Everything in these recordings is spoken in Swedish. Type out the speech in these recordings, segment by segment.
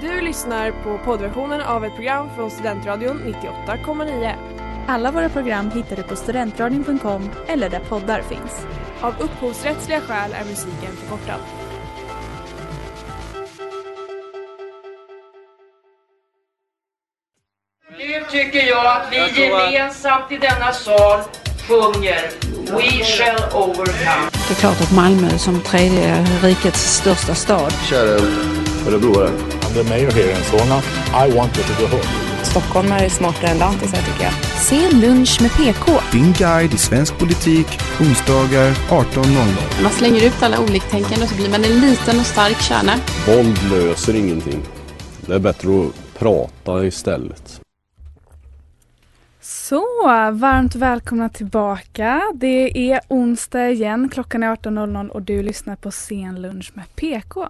Du lyssnar på poddversionen av ett program från Studentradion 98,9. Alla våra program hittar du på studentradion.com eller där poddar finns. Av upphovsrättsliga skäl är musiken förkortad. Nu tycker jag att vi gemensamt i denna sal sjunger We Shall Overcome. Det är klart att Malmö som tredje rikets största stad. Kära örebroare. The mayor here in Solna, I wanted to go home. Stockholm är smartare än landet, så tycker jag. Se lunch med PK. Din guide i svensk politik, onsdagar 18.00. Man slänger ut alla oliktänkande och så blir man en liten och stark kärna. Våld löser ingenting. Det är bättre att prata istället. Så, varmt välkomna tillbaka. Det är onsdag igen, klockan är 18.00 och du lyssnar på Sen lunch med PK.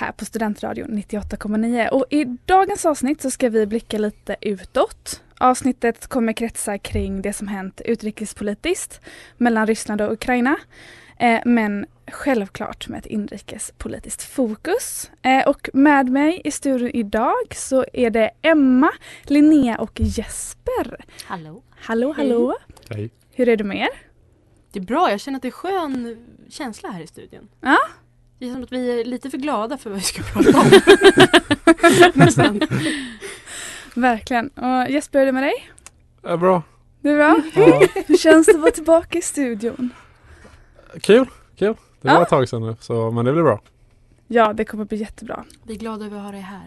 Här på Studentradion 98,9. Och i dagens avsnitt så ska vi blicka lite utåt. Avsnittet kommer kretsa kring det som hänt utrikespolitiskt mellan Ryssland och Ukraina. Men självklart med ett inrikespolitiskt fokus. Och med mig i studion idag så är det Emma, Linnea och Jesper. Hallå. Hallå, hallå. Hej. Hur är det med er? Det är bra, jag känner att det är skön känsla här i studion. Ja. Det är som att vi är lite för glada för vad vi ska prata om. Nästan. Verkligen. Och Jesper, hur är det med dig? Det är bra. Det är bra? Ja. Hur känns det att vara tillbaka i studion? Kul. Det var ett tag sedan nu, så, men det blir bra. Ja, det kommer bli jättebra. Vi är glada över att ha dig här.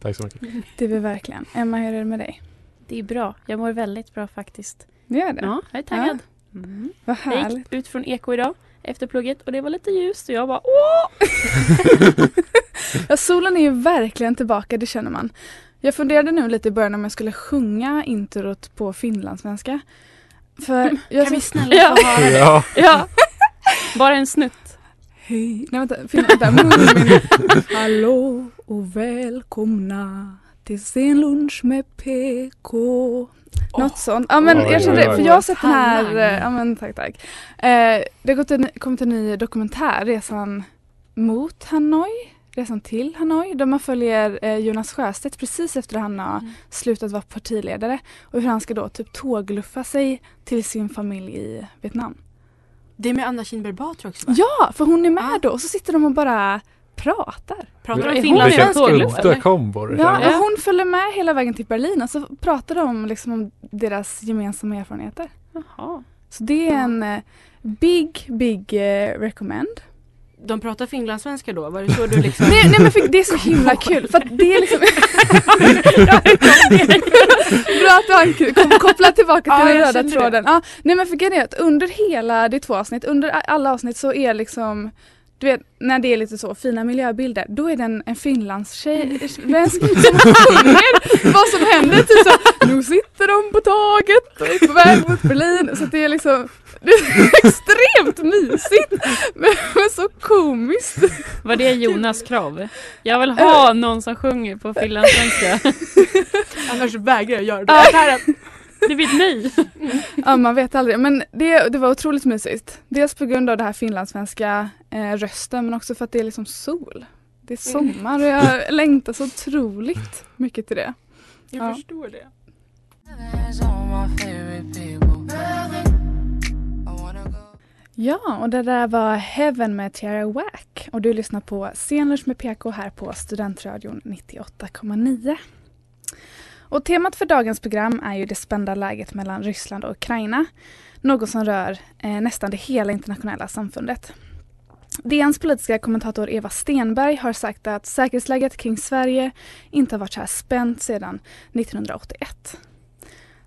Tack så mycket. Det är vi verkligen. Emma, hur är det med dig? Det är bra. Jag mår väldigt bra faktiskt. Det gör det? Ja, jag är taggad. Ja. Mm. Vad härligt. Jag gick ut från Eko idag. Efter plugget och det var lite ljust och jag bara åh! Ja, solen är ju verkligen tillbaka, det känner man. Jag funderade nu lite i början om jag skulle sjunga introt på finlandssvenska. För jag kan vi snälla få höra det? Ja. Ja. Bara en snutt. Hej. Nej, vänta. Hallå och välkomna till Sen lunch med PK. Något sånt. Ja, men jag kände det, för jag har sett den här... Ja, men tack. Det har kommit en ny dokumentär, Resan mot Hanoi. Resan till Hanoi. Där man följer Jonas Sjöstedt precis efter att han har slutat vara partiledare. Och hur han ska då typ tågluffa sig till sin familj i Vietnam. Det är med Anna Kinberg också, va? Ja, för hon är med då. Och så sitter de och bara... Pratar om Finland. Ja, och hon följer med hela vägen till Berlin och så pratar de liksom om deras gemensamma erfarenheter. Jaha. Så det är en big recommend. De pratar finlandssvenska då? Var det så du liksom... nej, men det är så himla kul. För att det är liksom... Bra att du har kopplat tillbaka till den röda tråden. Ja, nej, men för att under hela de två avsnitt, under alla avsnitt så är liksom... Du vet, när det är lite så fina miljöbilder, då är den en finlandstjej som sjunger vad som händer. Typ så, nu sitter de på taget och är på väg mot Berlin. Så det är liksom det är extremt mysigt, men så komiskt. Var det Jonas krav? Jag vill ha någon som sjunger på finlandssvenska. Annars vägrar jag göra det. Det vet ni. Ja, man vet aldrig. Men det var otroligt mysigt. Dels på grund av det här finlandssvenska rösten, men också för att det är liksom sol. Det är sommar och jag längtar så otroligt mycket till det. Jag förstår det. Ja, och det där var Heaven med Tierra Whack. Och du lyssnar på Senlunch med PK här på Studentradion 98,9. Och temat för dagens program är ju det spända läget mellan Ryssland och Ukraina. Något som rör nästan det hela internationella samfundet. DNs politiska kommentator Eva Stenberg har sagt att säkerhetsläget kring Sverige inte har varit så här spänt sedan 1981.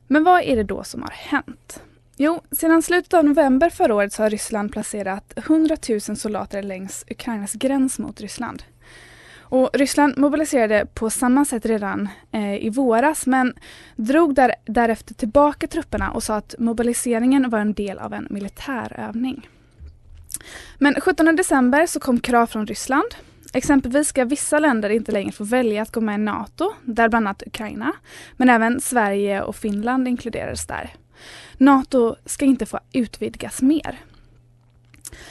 Men vad är det då som har hänt? Jo, sedan slutet av november förra året så har Ryssland placerat 100 000 soldater längs Ukrainas gräns mot Ryssland. Och Ryssland mobiliserade på samma sätt redan i våras, men drog därefter tillbaka trupperna och sa att mobiliseringen var en del av en militärövning. Men 17 december så kom krav från Ryssland. Exempelvis ska vissa länder inte längre få välja att gå med i NATO, där bland annat Ukraina, men även Sverige och Finland inkluderades där. NATO ska inte få utvidgas mer.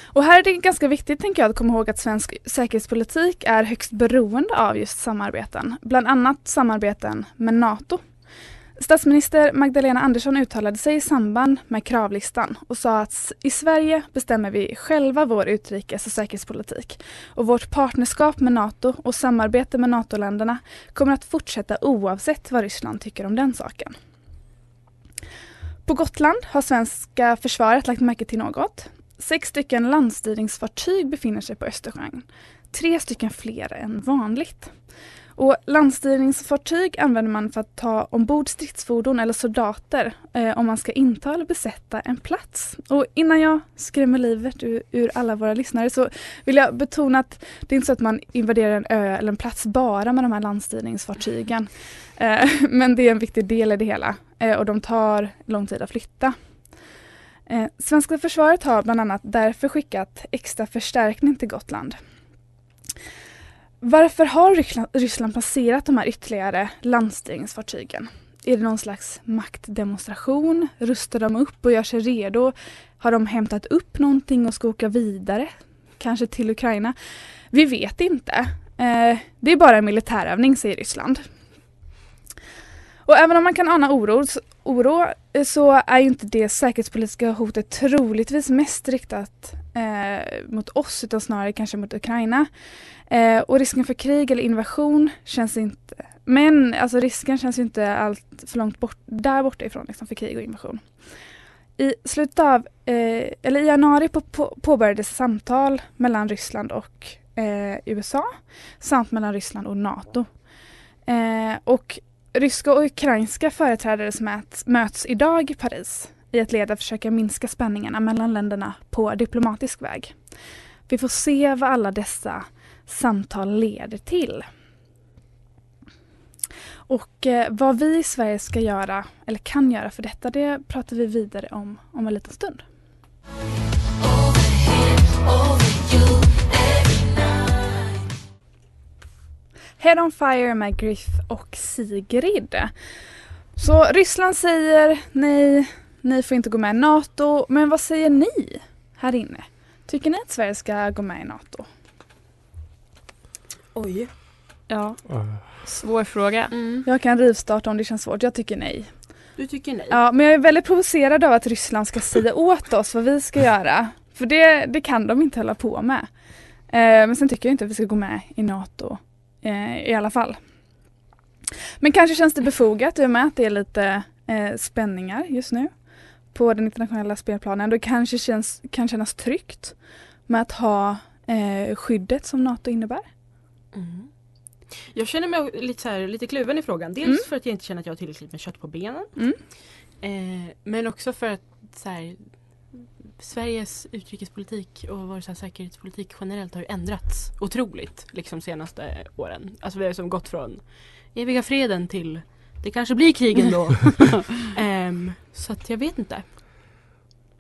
Och här är det ganska viktigt, tänker jag, att komma ihåg att svensk säkerhetspolitik är högst beroende av just samarbeten. Bland annat samarbeten med NATO. Statsminister Magdalena Andersson uttalade sig i samband med kravlistan och sa att i Sverige bestämmer vi själva vår utrikes- och säkerhetspolitik. Och vårt partnerskap med NATO och samarbete med NATO-länderna kommer att fortsätta oavsett vad Ryssland tycker om den saken. På Gotland har svenska försvaret lagt märke till något. 6 landstigningsfartyg befinner sig på Östersjön. 3 fler än vanligt. Och landstigningsfartyg använder man för att ta ombord stridsfordon eller soldater om man ska inta eller besätta en plats. Och innan jag skrämmer livet ur alla våra lyssnare så vill jag betona att det är inte så att man invaderar en ö eller en plats bara med de här landstigningsfartygen. Men det är en viktig del i det hela och de tar lång tid att flytta. Svenska försvaret har bland annat därför skickat extra förstärkning till Gotland. Varför har Ryssland passerat de här ytterligare landstigningsfartygen? Är det någon slags maktdemonstration? Rustar de upp och gör sig redo? Har de hämtat upp någonting och ska åka vidare? Kanske till Ukraina? Vi vet inte. Det är bara en militärövning, säger Ryssland. Och även om man kan ana oro så är ju inte det säkerhetspolitiska hotet troligtvis mest riktat mot oss utan snarare kanske mot Ukraina. Och risken för krig eller invasion känns inte... Men alltså, risken känns ju inte allt för långt bort, där borta ifrån liksom, för krig och invasion. I slutet av... eller i januari påbörjades samtal mellan Ryssland och USA samt mellan Ryssland och NATO. Och ryska och ukrainska företrädare möts idag i Paris i ett led att försöka minska spänningarna mellan länderna på diplomatisk väg. Vi får se vad alla dessa samtal leder till. Och vad vi i Sverige ska göra eller kan göra för detta, det pratar vi vidare om en liten stund. Head on Fire med Griff och Sigrid. Så Ryssland säger nej, ni får inte gå med i NATO. Men vad säger ni här inne? Tycker ni att Sverige ska gå med i NATO? Oj. Ja. Svår fråga. Jag kan rivstarta om det känns svårt. Jag tycker nej. Du tycker nej? Ja, men jag är väldigt provocerad av att Ryssland ska säga åt oss vad vi ska göra. För det kan de inte hålla på med. Men sen tycker jag inte att vi ska gå med i NATO. I alla fall. Men kanske känns det befogat i och med att det är lite spänningar just nu på den internationella spelplanen. Då kanske kan kännas tryggt med att ha skyddet som NATO innebär. Mm. Jag känner mig lite kluven i frågan. Dels för att jag inte känner att jag har tillräckligt med kött på benen. Men också för att så här, Sveriges utrikespolitik och vår så här, säkerhetspolitik generellt har ju ändrats otroligt liksom senaste åren. Alltså vi har som gått från eviga freden till det kanske blir krig ändå. Så att jag vet inte.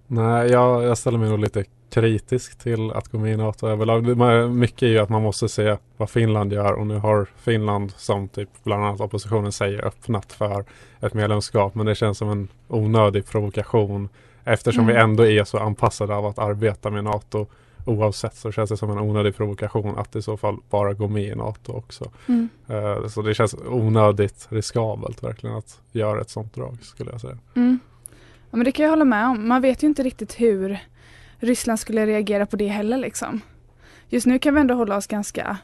Nej, jag ställer mig nog lite kritisk till att gå med i NATO överlag. Mycket är ju att man måste se vad Finland gör och nu har Finland som typ bland annat oppositionen säger öppnat för ett medlemskap, men det känns som en onödig provokation. Eftersom vi ändå är så anpassade av att arbeta med NATO oavsett så känns det som en onödig provokation att i så fall bara gå med i NATO också. Så det känns onödigt riskabelt verkligen att göra ett sånt drag, skulle jag säga. Ja, men det kan jag hålla med om. Man vet ju inte riktigt hur Ryssland skulle reagera på det heller liksom. Just nu kan vi ändå hålla oss ganska...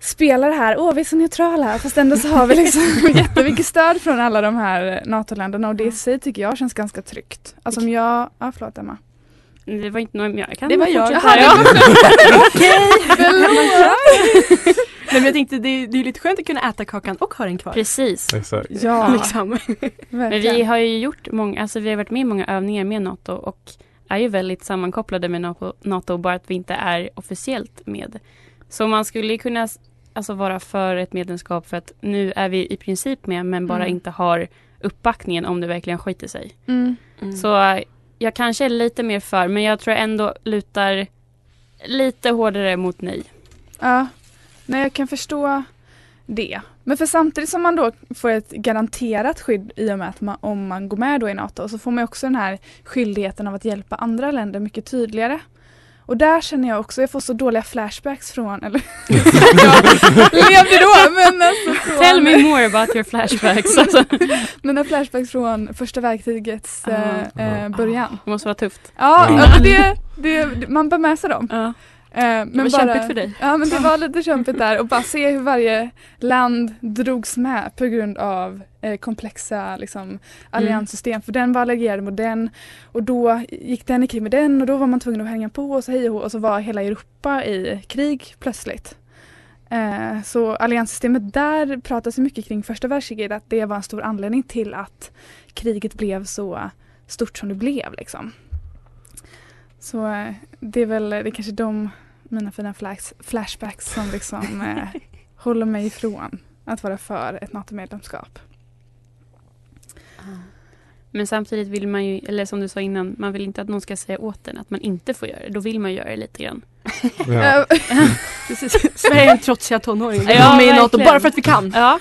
spelar här. Vi är så neutrala. Fast ändå så har vi liksom jättemycket stöd från alla de här NATO-länderna. Och det i sig tycker jag känns ganska tryggt. Alltså om jag... Ja, förlåt Emma. Det var inte någon jag kan. Det var jag. Okej, förlåt. Nej, men jag tänkte, det är lite skönt att kunna äta kakan och ha den kvar. Precis. Exakt. Ja. Liksom. Men vi har ju gjort många... Alltså vi har varit med i många övningar med NATO och är ju väldigt sammankopplade med NATO, bara att vi inte är officiellt med. Så man skulle kunna alltså vara för ett medlemskap för att nu är vi i princip med men bara inte har uppbackningen om det verkligen skiter sig. Så jag kanske är lite mer för, men jag tror ändå lutar lite hårdare mot nej. Ja, nej, jag kan förstå det. Men för samtidigt som man då får ett garanterat skydd i och med att om man går med då i NATO så får man också den här skyldigheten av att hjälpa andra länder mycket tydligare. Och där känner jag också, jag får så dåliga flashbacks från, eller levde då, men alltså från... Tell me more about your flashbacks. Alltså. Mina flashbacks från första världskrigets början. Det måste vara tufft. Ja, alltså det, man bär med sig dem. Men det var bara, kämpigt för dig. Ja, men det var lite kämpigt där. Och bara se hur varje land drogs med på grund av komplexa liksom, allianssystem. För den var allierad mot den. Och då gick den i krig med den. Och då var man tvungen att hänga på. Och så, hej, och så var hela Europa i krig plötsligt. Så allianssystemet där pratas mycket kring första världskriget. Att det var en stor anledning till att kriget blev så stort som det blev. Liksom. Så det är väl, det är kanske de mina fina flashbacks som liksom håller mig ifrån att vara för ett NATO-medlemskap. Men samtidigt vill man ju, eller som du sa innan, man vill inte att någon ska säga åt en att man inte får göra det. Då vill man göra det lite grann. Ja. Sverige är trotsiga tonåringar. Ja, med i NATO bara för att vi kan. Ja.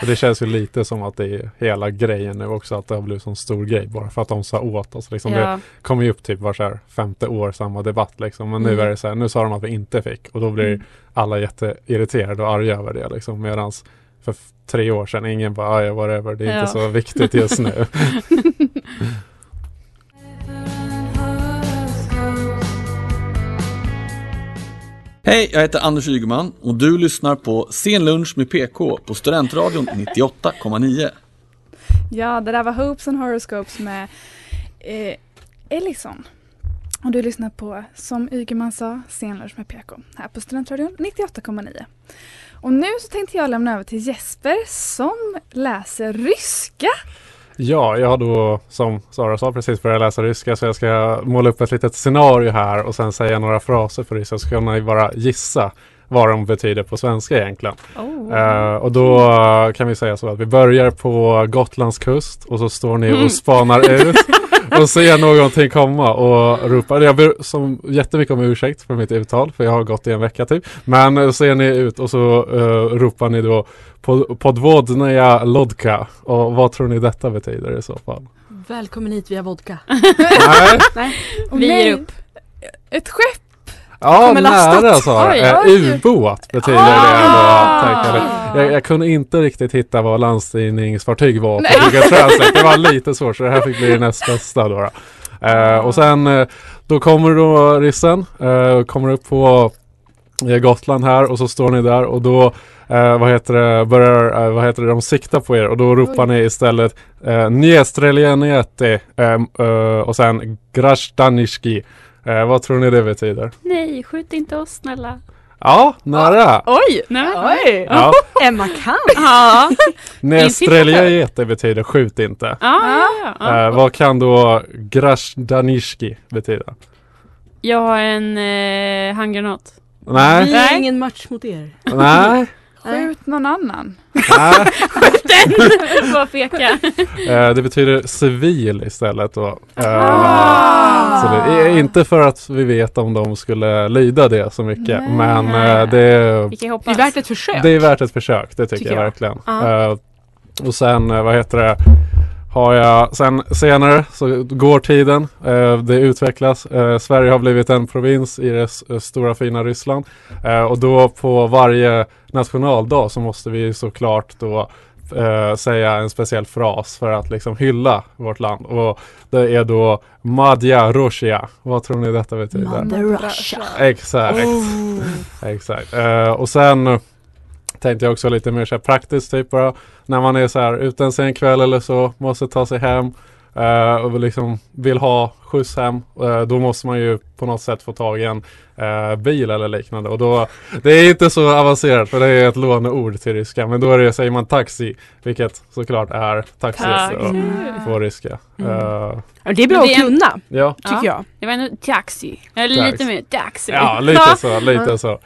Och det känns ju lite som att det är hela grejen nu också, att det har blivit en sån stor grej bara för att de sa åt oss. Liksom, det kommer ju upp typ var så här 50 år samma debatt liksom, men nu är det så här, nu sa de att vi inte fick och då blir alla jätteirriterade och arga över det liksom, medans för 3 år sedan ingen bara, ja whatever, det är inte så viktigt just nu. Hej, jag heter Anders Ygeman och du lyssnar på Scenlunch med PK på Studentradion 98,9. Ja, det där var Hopes and Horoscopes med Ellison. Och du lyssnar på, som Ygeman sa, Scenlunch med PK här på Studentradion 98,9. Och nu så tänkte jag lämna över till Jesper som läser ryska. Ja, jag har då, som Sara sa, precis börjat läsa ryska, så jag ska måla upp ett litet scenario här och sen säga några fraser för ryska, så kan ni bara gissa vad de betyder på svenska egentligen. Och då kan vi säga så att vi börjar på Gotlands kust och så står ni och spanar ut och ser någonting komma och ropar. Jag ber som jättemycket om ursäkt för mitt uttal, för jag har gått i en vecka typ. Men ser ni ut och så ropar ni då podvodnaya lodka. Och vad tror ni detta betyder i så fall? Välkommen hit via vodka. Nej. Vi ger upp. Ett skepp. Ja, nära så. Ubåt betyder det. Jag kunde inte riktigt hitta vad landstigningsfartyg var på olika translate. Det var lite svårt, så det här fick bli näst bästa då. Och sen då kommer då ryssen, kommer upp på Gotland här och så står ni där och då de siktar på er och då ropar ni istället Niestrelianete och sen Grashtanishki. Vad tror ni det betyder? Nej, skjut inte oss, snälla. Ja, nära. Oj, nej. Ja. Emma kan. Ja. Nestreliajete betyder skjut inte. Vad kan då Grashdanishki betyda? Jag har en handgranat. Nej. Vi är ingen match mot er. Nej. Skjut någon annan. Skjut den! Bara peka. Det betyder civil istället då. Så det är inte för att vi vet om de skulle lyda det så mycket. Nej. Men det är värt ett försök. Det är värt ett försök, det tycker jag verkligen. Och sen, senare så går tiden, det utvecklas. Sverige har blivit en provins i det stora fina Ryssland. Och då på varje nationaldag så måste vi såklart då säga en speciell fras för att liksom hylla vårt land. Och det är då Madja Russia. Vad tror ni detta betyder? Madja Russia. Exakt. Och sen tänkte jag också lite mer så här praktiskt typ bara, när man är så här utan sig en kväll eller så, måste ta sig hem och liksom vill ha skjuts hem, då måste man ju på något sätt få tag i en bil eller liknande, och då, det är inte så avancerat för det är ett låneord till ryska, men då är det, säger man taxi, vilket såklart är taxi. På ryska. Det är bra att kunna, tycker jag. Det var en taxi. Eller lite mer taxi. Ja, lite så.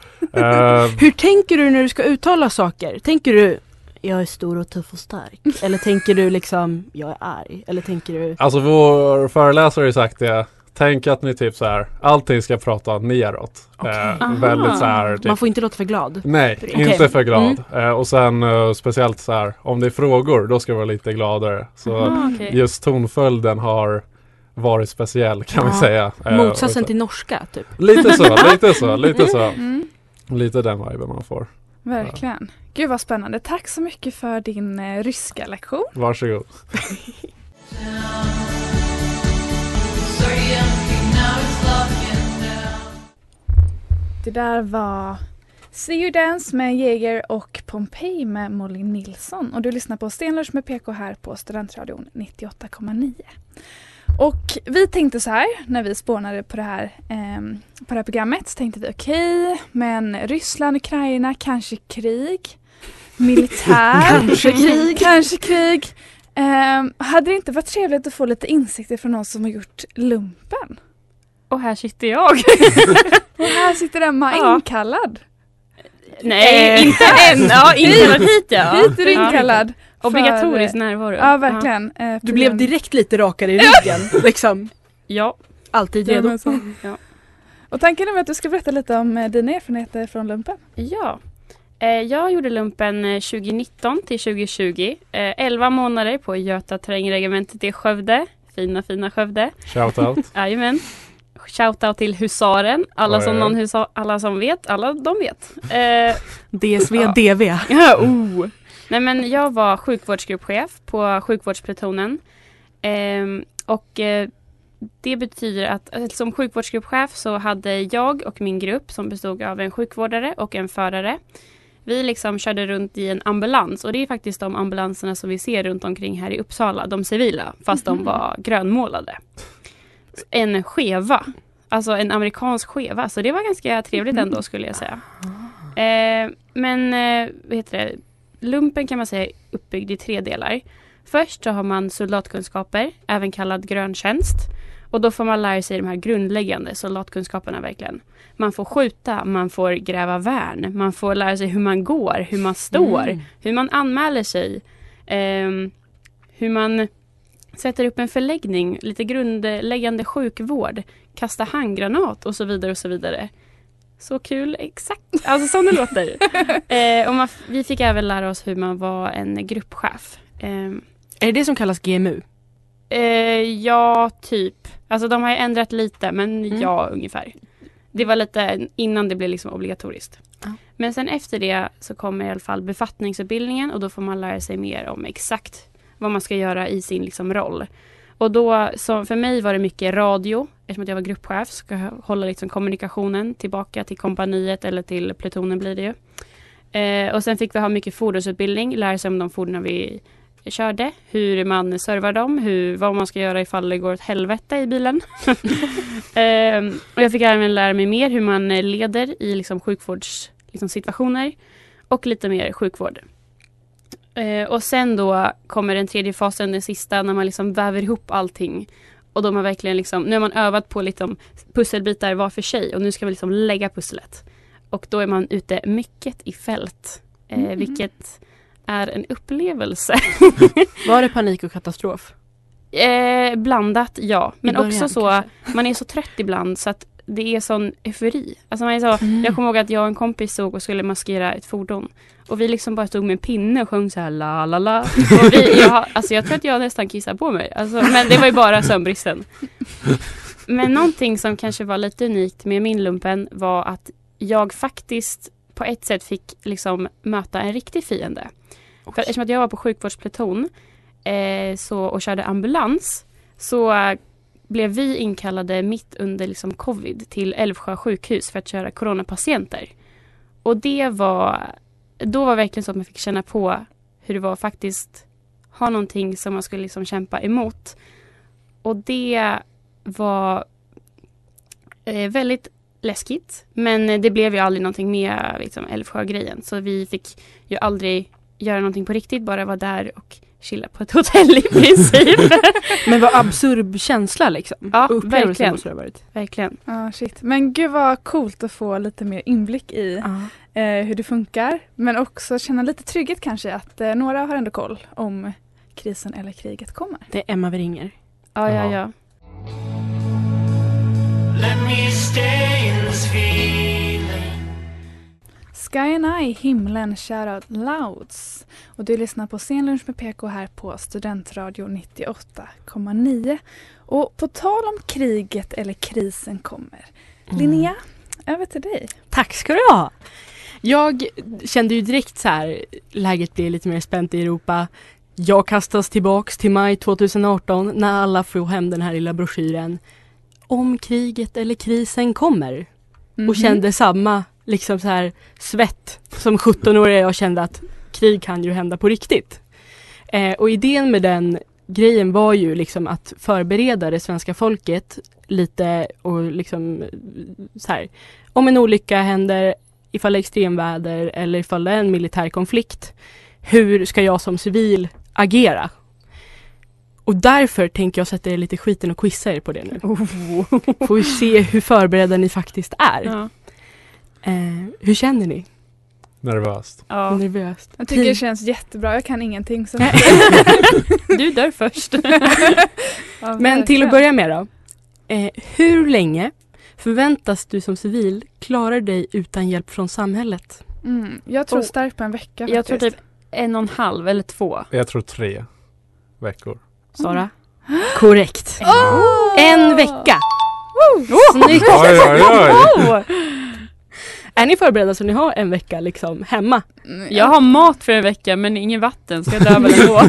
Hur tänker du när du ska uttala saker? Tänker du jag är stor och tuff och stark? Eller tänker du liksom, jag är arg? Eller tänker du... Alltså vår föreläsare har sagt det. Tänk att ni typ så här, allting ska prata neråt. Väldigt så här, typ. Man får inte låta för glad. Nej, inte för glad. Och sen speciellt så här, om det är frågor, då ska vi vara lite gladare. Så just tonföljden har varit speciell kan vi säga. Motsatsen till norska typ. Lite så. Mm. Lite den vibe man får. Verkligen. Ja. Gud vad spännande. Tack så mycket för din ryska lektion. Varsågod. Det där var See You Dance med Jäger och Pompeji med Molly Nilsson. Och du lyssnar på Stenlunch med PK här på Studentradion 98,9. Och vi tänkte så här, när vi spånade på det här programmet, så tänkte vi okej, men Ryssland, Ukraina, kanske krig, militär, kanske krig. Hade det inte varit trevligt att få lite insikter från någon som har gjort lumpen? Och här sitter jag. Och här sitter Emma inkallad. Nej, inte än. Ja, inkallad hit, ja. Hit är inkallad. Obligatorisk närvaro. Ja, verkligen. Ja. Du blev direkt lite rakare i ryggen. Liksom. Ja, alltid redo. Ja. Och tanken är att du ska berätta lite om dina erfarenheter från lumpen. Ja, jag gjorde lumpen 2019 till 2020. 11 månader på Göta terrängregementet i Skövde. Fina Skövde. Shoutout. Jajamän. Shoutout till husaren. Alla som vet, alla de vet. DSV, DV. Nej, men jag var sjukvårdsgruppchef på sjukvårdsplutonen. Och det betyder att som sjukvårdsgruppchef så hade jag och min grupp som bestod av en sjukvårdare och en förare. Vi liksom körde runt i en ambulans, och det är faktiskt de ambulanserna som vi ser runt omkring här i Uppsala, de civila, fast de var grönmålade. En skeva, alltså en amerikansk skeva, så det var ganska trevligt ändå skulle jag säga. Lumpen kan man säga är uppbyggd i 3 delar. Först så har man soldatkunskaper, även kallad gröntjänst. Och då får man lära sig de här grundläggande soldatkunskaperna verkligen. Man får skjuta, man får gräva värn, man får lära sig hur man går, hur man står, hur man anmäler sig, hur man sätter upp en förläggning, lite grundläggande sjukvård, kasta handgranat och så vidare och så vidare. Så kul, exakt. Alltså som det låter. Vi fick även lära oss hur man var en gruppchef. Är det som kallas GMU? Ja, typ. Alltså de har ju ändrat lite, men ungefär. Det var lite innan det blev liksom obligatoriskt. Ja. Men sen efter det så kommer i alla fall befattningsutbildningen, och då får man lära sig mer om exakt vad man ska göra i sin liksom roll. Och då, så för mig var det mycket radio, eftersom jag var gruppchef, ska hålla liksom kommunikationen tillbaka till kompaniet eller till plutonen blir det ju. Och sen fick vi ha mycket fordonsutbildning, lära sig om de fordon vi körde, hur man servar dem, vad man ska göra ifall det går åt helvete i bilen. Och jag fick även lära mig mer hur man leder i liksom sjukvårdssituationer och lite mer sjukvård. Och sen då kommer den tredje fasen, den sista, när man liksom väver ihop allting. Och då man verkligen liksom, nu har man övat på liksom pusselbitar var för sig, och nu ska vi liksom lägga pusslet. Och då är man ute mycket i fält, vilket är en upplevelse. Var det panik och katastrof? Blandat, ja. Men början, också så, kanske. Man är så trött ibland så att det är sån eufori. Alltså man är så, jag kommer ihåg att jag och en kompis såg och skulle maskera ett fordon. Och vi liksom bara stod med en pinne och sjöng så här la la la. Och jag tror att jag nästan kissade på mig. Alltså, men det var ju bara sömnbristen. Men någonting som kanske var lite unikt med min lumpen var att jag faktiskt på ett sätt fick liksom möta en riktig fiende. För eftersom att jag var på sjukvårdspluton och körde ambulans, så blev vi inkallade mitt under liksom covid till Älvsjö sjukhus för att köra coronapatienter. Och det var... Då var det verkligen så att man fick känna på hur det var faktiskt ha någonting som man skulle liksom kämpa emot. Och det var väldigt läskigt. Men det blev ju aldrig någonting med liksom Älvsjö-grejen. Så vi fick ju aldrig göra någonting på riktigt. Bara vara där och chilla på ett hotell i princip. Men vad absurd känsla liksom. Ja, verkligen. Måste det ha varit. Verkligen. Ah, shit. Men gud vad coolt att få lite mer inblick i hur det funkar. Men också känna lite trygghet kanske att några har ändå koll om krisen eller kriget kommer. Det är Emma vi ringer. Ja. Sky and I, himlen, shoutout louds. Och du lyssnar på Scenlunch med PK här på Studentradio 98,9. Och på tal om kriget eller krisen kommer. Linnea, över till dig. Tack ska du ha. Jag kände ju direkt så här, läget blir lite mer spänt i Europa. Jag kastas tillbaks till maj 2018 när alla får hem den här lilla broschyren. Om kriget eller krisen kommer. Mm-hmm. Och kände samma liksom så här svett som 17-årig jag kände att krig kan ju hända på riktigt. Och idén med den grejen var ju liksom att förbereda det svenska folket lite och liksom så här, om en olycka händer, ifall det är extremväder eller ifall det är en militär konflikt, hur ska jag som civil agera? Och därför tänker jag sätta er lite skiten och quizza er på det nu. Får vi se hur förberedda ni faktiskt är. Ja. Hur känner ni? Nervöst. Ja. Nervöst. Jag tycker det känns jättebra. Jag kan ingenting. Så. Du dör först. Ja, men till att börja med då. Hur länge förväntas du som civil klara dig utan hjälp från samhället? Mm, jag tror starkt på en vecka. Faktiskt. Jag tror typ 1,5 eller 2. Jag tror 3 veckor. Sara? Mm. Korrekt. Oh! En vecka. Oh! Snyggt. Oj. Är ni förberedda så ni har en vecka liksom hemma? Jag har mat för en vecka men ingen vatten, så jag dör väl ändå.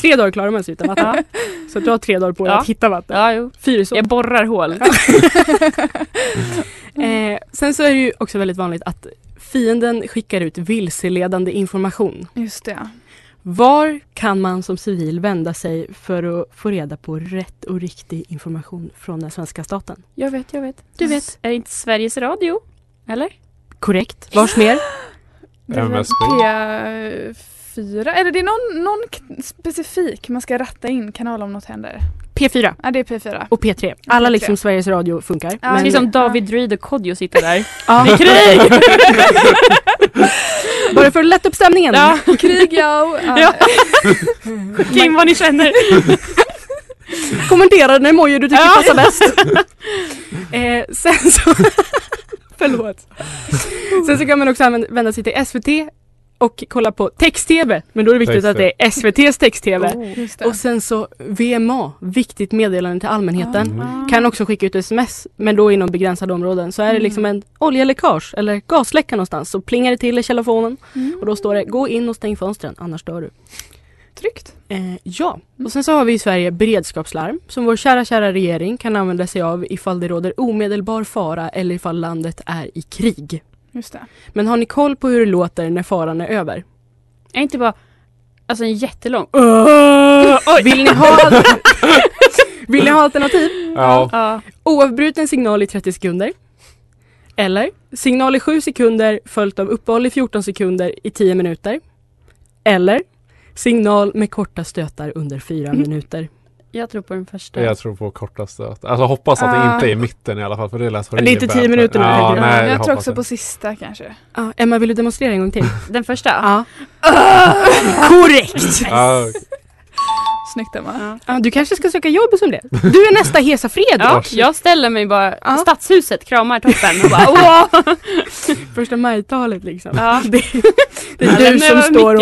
3 dagar klarar man sig utan vatten. Så du har 3 dagar på att hitta vatten. Ja, jo. 4 jag borrar hål. Sen så är det ju också väldigt vanligt att fienden skickar ut vilseledande information. Just det. Var kan man som civil vända sig för att få reda på rätt och riktig information från den svenska staten? Jag vet. Du vet, är det inte Sveriges Radio? Eller? Korrekt. Vars mer? P4. Eller det är någon specifik man ska ratta in kanal om något händer. P4. Ja, det är P4. Och P3. Alla liksom Sveriges Radio funkar. Ja, men liksom David Reed och Kodjo sitter där. Ja. Det är krig! Bara för att lätta upp stämningen. Ja. Krig, ja. Skicka in vad ni känner. Kommentera den emoji du tycker passar bäst. Sen så... Förlåt. Sen så kan man också vända sig till SVT och kolla på text-tv. Men då är det viktigt att det är SVTs text-tv. Oh, och sen så VMA, viktigt meddelande till allmänheten. Mm. Kan också skicka ut sms, men då inom begränsade områden. Så är det liksom en oljeläckage eller gasläcka någonstans. Så plingar det till i telefonen. Mm. Och då står det, gå in och stäng fönstren, annars dör du. Tryggt. Och sen så har vi i Sverige beredskapslarm som vår kära regering kan använda sig av ifall det råder omedelbar fara eller ifall landet är i krig. Just det. Men har ni koll på hur det låter när faran är över? Är inte bara alltså en jättelång. Vill ni ha alternativ? Ja. Oavbruten signal i 30 sekunder. Eller signal i 7 sekunder följt av uppehåll i 14 sekunder i 10 minuter. Eller signal med korta stötar under 4 minuter. Jag tror på den första. Jag tror på korta stötar. Alltså hoppas att det inte är i mitten i alla fall. För det är inte 10 minuter nu. Nej, jag tror också på sista kanske. Emma, vill du demonstrera en gång till? Den första? Ja. Korrekt! Snyggt, Emma. Du kanske ska söka jobb som det. Du är nästa Hesa Fredrik. Jag ställer mig bara stadshuset, kramar toppen och bara wow. Första majtalet liksom. Det är du som står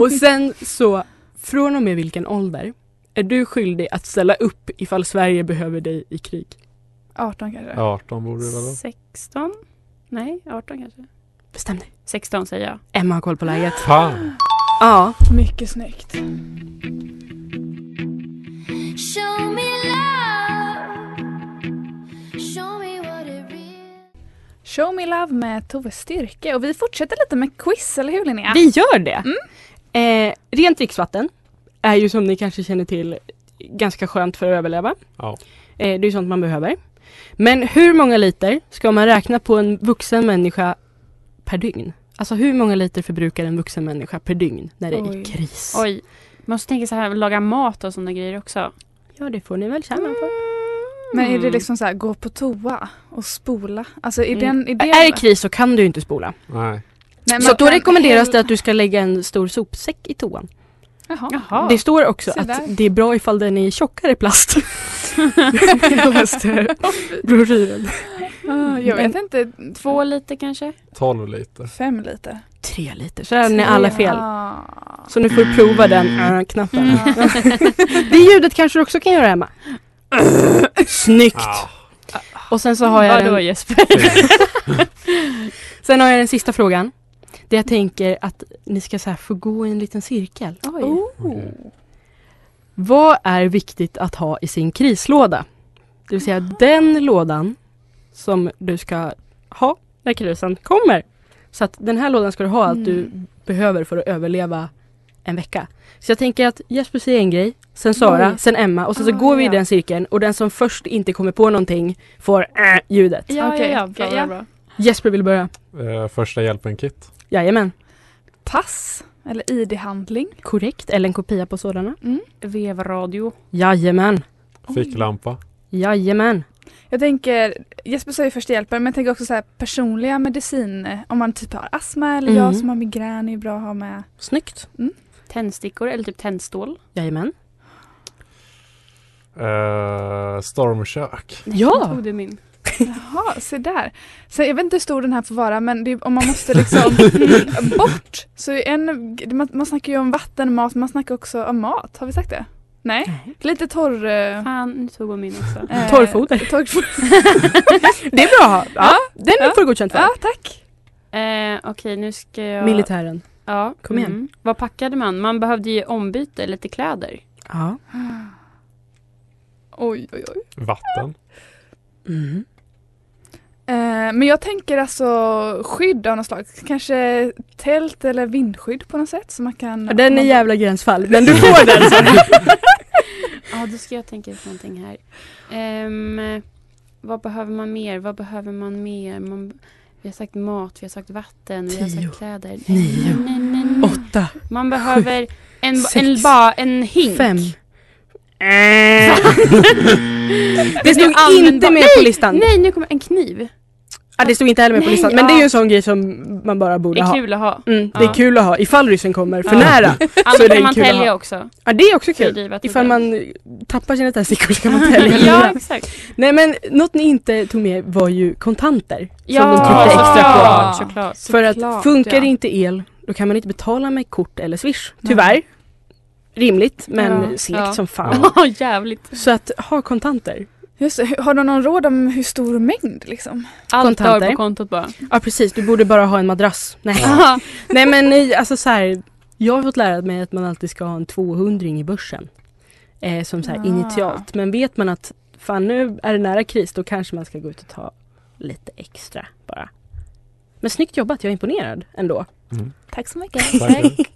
och sen så från och med vilken ålder är du skyldig att ställa upp ifall Sverige behöver dig i krig? 18 kanske. 18 borde det vara. 16? Nej, 18 kanske. Bestäm dig. 16 säger jag. Emma har koll på läget. Fan. Ja. Mycket snyggt. Show me love. Show me what it is. Show me love med Tove Styrke. Och vi fortsätter lite med quiz, eller hur Linnea? Vi gör det. Mm. Rent dricksvatten är ju som ni kanske känner till ganska skönt för att överleva. Ja. Det är sånt man behöver. Men hur många liter ska man räkna på en vuxen människa per dygn? Alltså hur många liter förbrukar en vuxen människa per dygn när det är i kris? Oj, man måste tänka så här, laga mat och sådana grejer också. Ja, det får ni väl känna på. Men är det liksom så här, gå på toa och spola? Alltså är det kris så kan du ju inte spola. Nej. Nej, så då rekommenderas det att du ska lägga en stor sopsäck i toan. Jaha. Det står också att det är bra ifall den är tjockare plast. Jag läste broschyren. Jag vet inte, 2 liter kanske? 12 liter. 5 liter. 3 liter, så är alla fel. Så nu får du prova den knappen. Det ljudet kanske du också kan göra, Emma. Snyggt. Och sen så har jag sen har jag den sista frågan. Det jag tänker att ni ska så här få gå i en liten cirkel. Vad är viktigt att ha i sin krislåda? Det vill säga den lådan som du ska ha när krisen kommer. Så att den här lådan ska du ha att du behöver för att överleva en vecka. Så jag tänker att Jesper säger en grej, sen Sara, sen Emma och sen så går vi i den cirkeln och den som först inte kommer på någonting får ljudet. Ja, okay. Jesper vill börja. Första hjälpen-kit. Jajamän. Pass. Eller ID-handling. Korrekt. Eller en kopia på sådana. Vevradio. Jajamän. Ficklampa. Jajamän. Jag tänker, Jesper säger första hjälpen, men jag tänker också så här personliga mediciner. Om man typ har astma eller jag som har migrän är bra att ha med. Snyggt. Tändstickor eller typ tändstål. Jajamän. Stormkök. Ja. Tog du min. Jaha, så där. Så jag vet inte hur stor den här får vara, men det är, om man måste liksom bort. Så man snackar ju om vatten, mat, man snackar också om mat. Har vi sagt det? Nej? Lite torr... Fan, nu tog jag min också. Torrfoder. Det är bra. Ja, den får du godkänt för. Ja, tack. Okej, nu ska jag... Militären. Ja. Kom igen. Vad packade man? Man behövde ju ombyte, lite kläder. Ja. Oj, oj, oj. Vatten. Men jag tänker alltså skydd av något slag. Kanske tält eller vindskydd på något sätt så man kan... Den är jävla gränsfall, men du får den sen. Ja, då ska jag tänka på någonting här. Vad behöver man mer? Vi har sagt mat, vi har sagt vatten, 10, vi har sagt kläder. 9, 8, man behöver 7, en hink. 5. Det stod inte med på listan. Nej, nu kommer en kniv. Ja, det stod inte heller med på listan. Men det är ju en sån grej som man bara borde ha. Det är kul att ha. Det är kul att ha. Ifall ryssen kommer för nära. Så är det man kul tälja att ha. Också. Ja, det är också kul. Ifall man tappar sina tändstickor så kan man tälja. Ja, exakt. Nej, men något ni inte tog med var ju kontanter. Ja, som de tryckte extra på. Ja, såklart. För att funkar det inte el, då kan man inte betala med kort eller swish. Tyvärr. Rimligt, men segt som fan. Ja, jävligt. Så att ha kontanter. Just det. Har du någon råd om hur stor mängd liksom? Allt har på kontot bara. Ja, precis. Du borde bara ha en madrass. Nej, nej men alltså så här. Jag har fått lära mig att man alltid ska ha en 200-ring i börsen. Som så här initialt. Men vet man att fan nu är det nära kris, då kanske man ska gå ut och ta lite extra bara. Men snyggt jobbat, jag är imponerad ändå. Tack så mycket. Tack.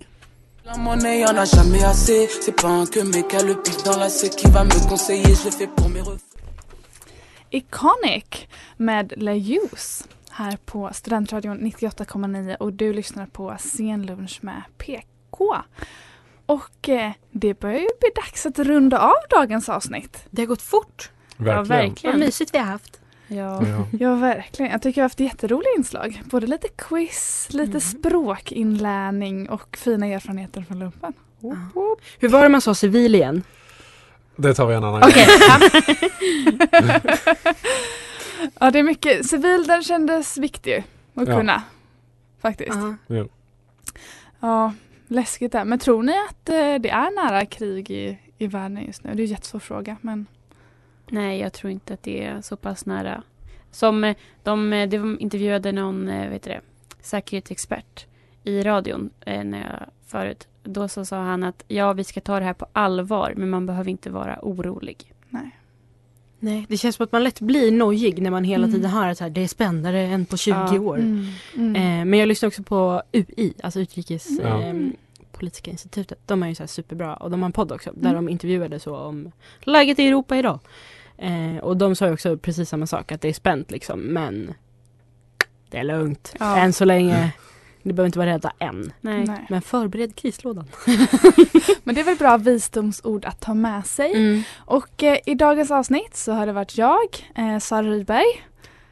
La monnaie, y'en a jamais assez. C'est pas un que mec a le pic dans la C qui va me conseiller. Je le fais pour mes refus. Iconic med Le Ljus här på Studentradion 98,9 och du lyssnar på Scenlunch med PK. Och det börjar ju bli dags att runda av dagens avsnitt. Det har gått fort. Verkligen. Ja, verkligen. Vad mysigt vi har haft. Ja, verkligen. Jag tycker jag har haft jätteroliga inslag. Både lite quiz, lite språkinlärning och fina erfarenheter från lumpen. Hur var det man sa civil igen? Det tar vi en annan gång. Ja, det är mycket. Civil, den kändes viktig att kunna. Faktiskt. Ja, läskigt där. Men tror ni att det är nära krig i världen just nu? Det är en jättesvår fråga, men... Nej, jag tror inte att det är så pass nära. Som de intervjuade någon säkerhetsexpert i radion förut. Då så sa han att vi ska ta det här på allvar, men man behöver inte vara orolig. Nej, det känns som att man lätt blir nojig när man hela tiden hör att det är spännare än på 20 år. Men jag lyssnar också på UI, alltså Politiska institutet. De är ju så här superbra och de har en podd också där de intervjuade så om läget i Europa idag. Och de sa ju också precis samma sak, att det är spänt liksom, men det är lugnt. Ja. Än så länge, ni behöver inte vara rädda än. Nej. Men förbered krislådan. Men det är väl bra visdomsord att ta med sig. Och i dagens avsnitt så har det varit jag, Sara Rydberg,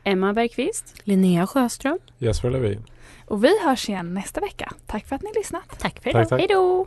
Emma Bergqvist, Linnea Sjöström, Jesper Levin. Och vi hörs igen nästa vecka. Tack för att ni lyssnat. Tack för idag. Hej då!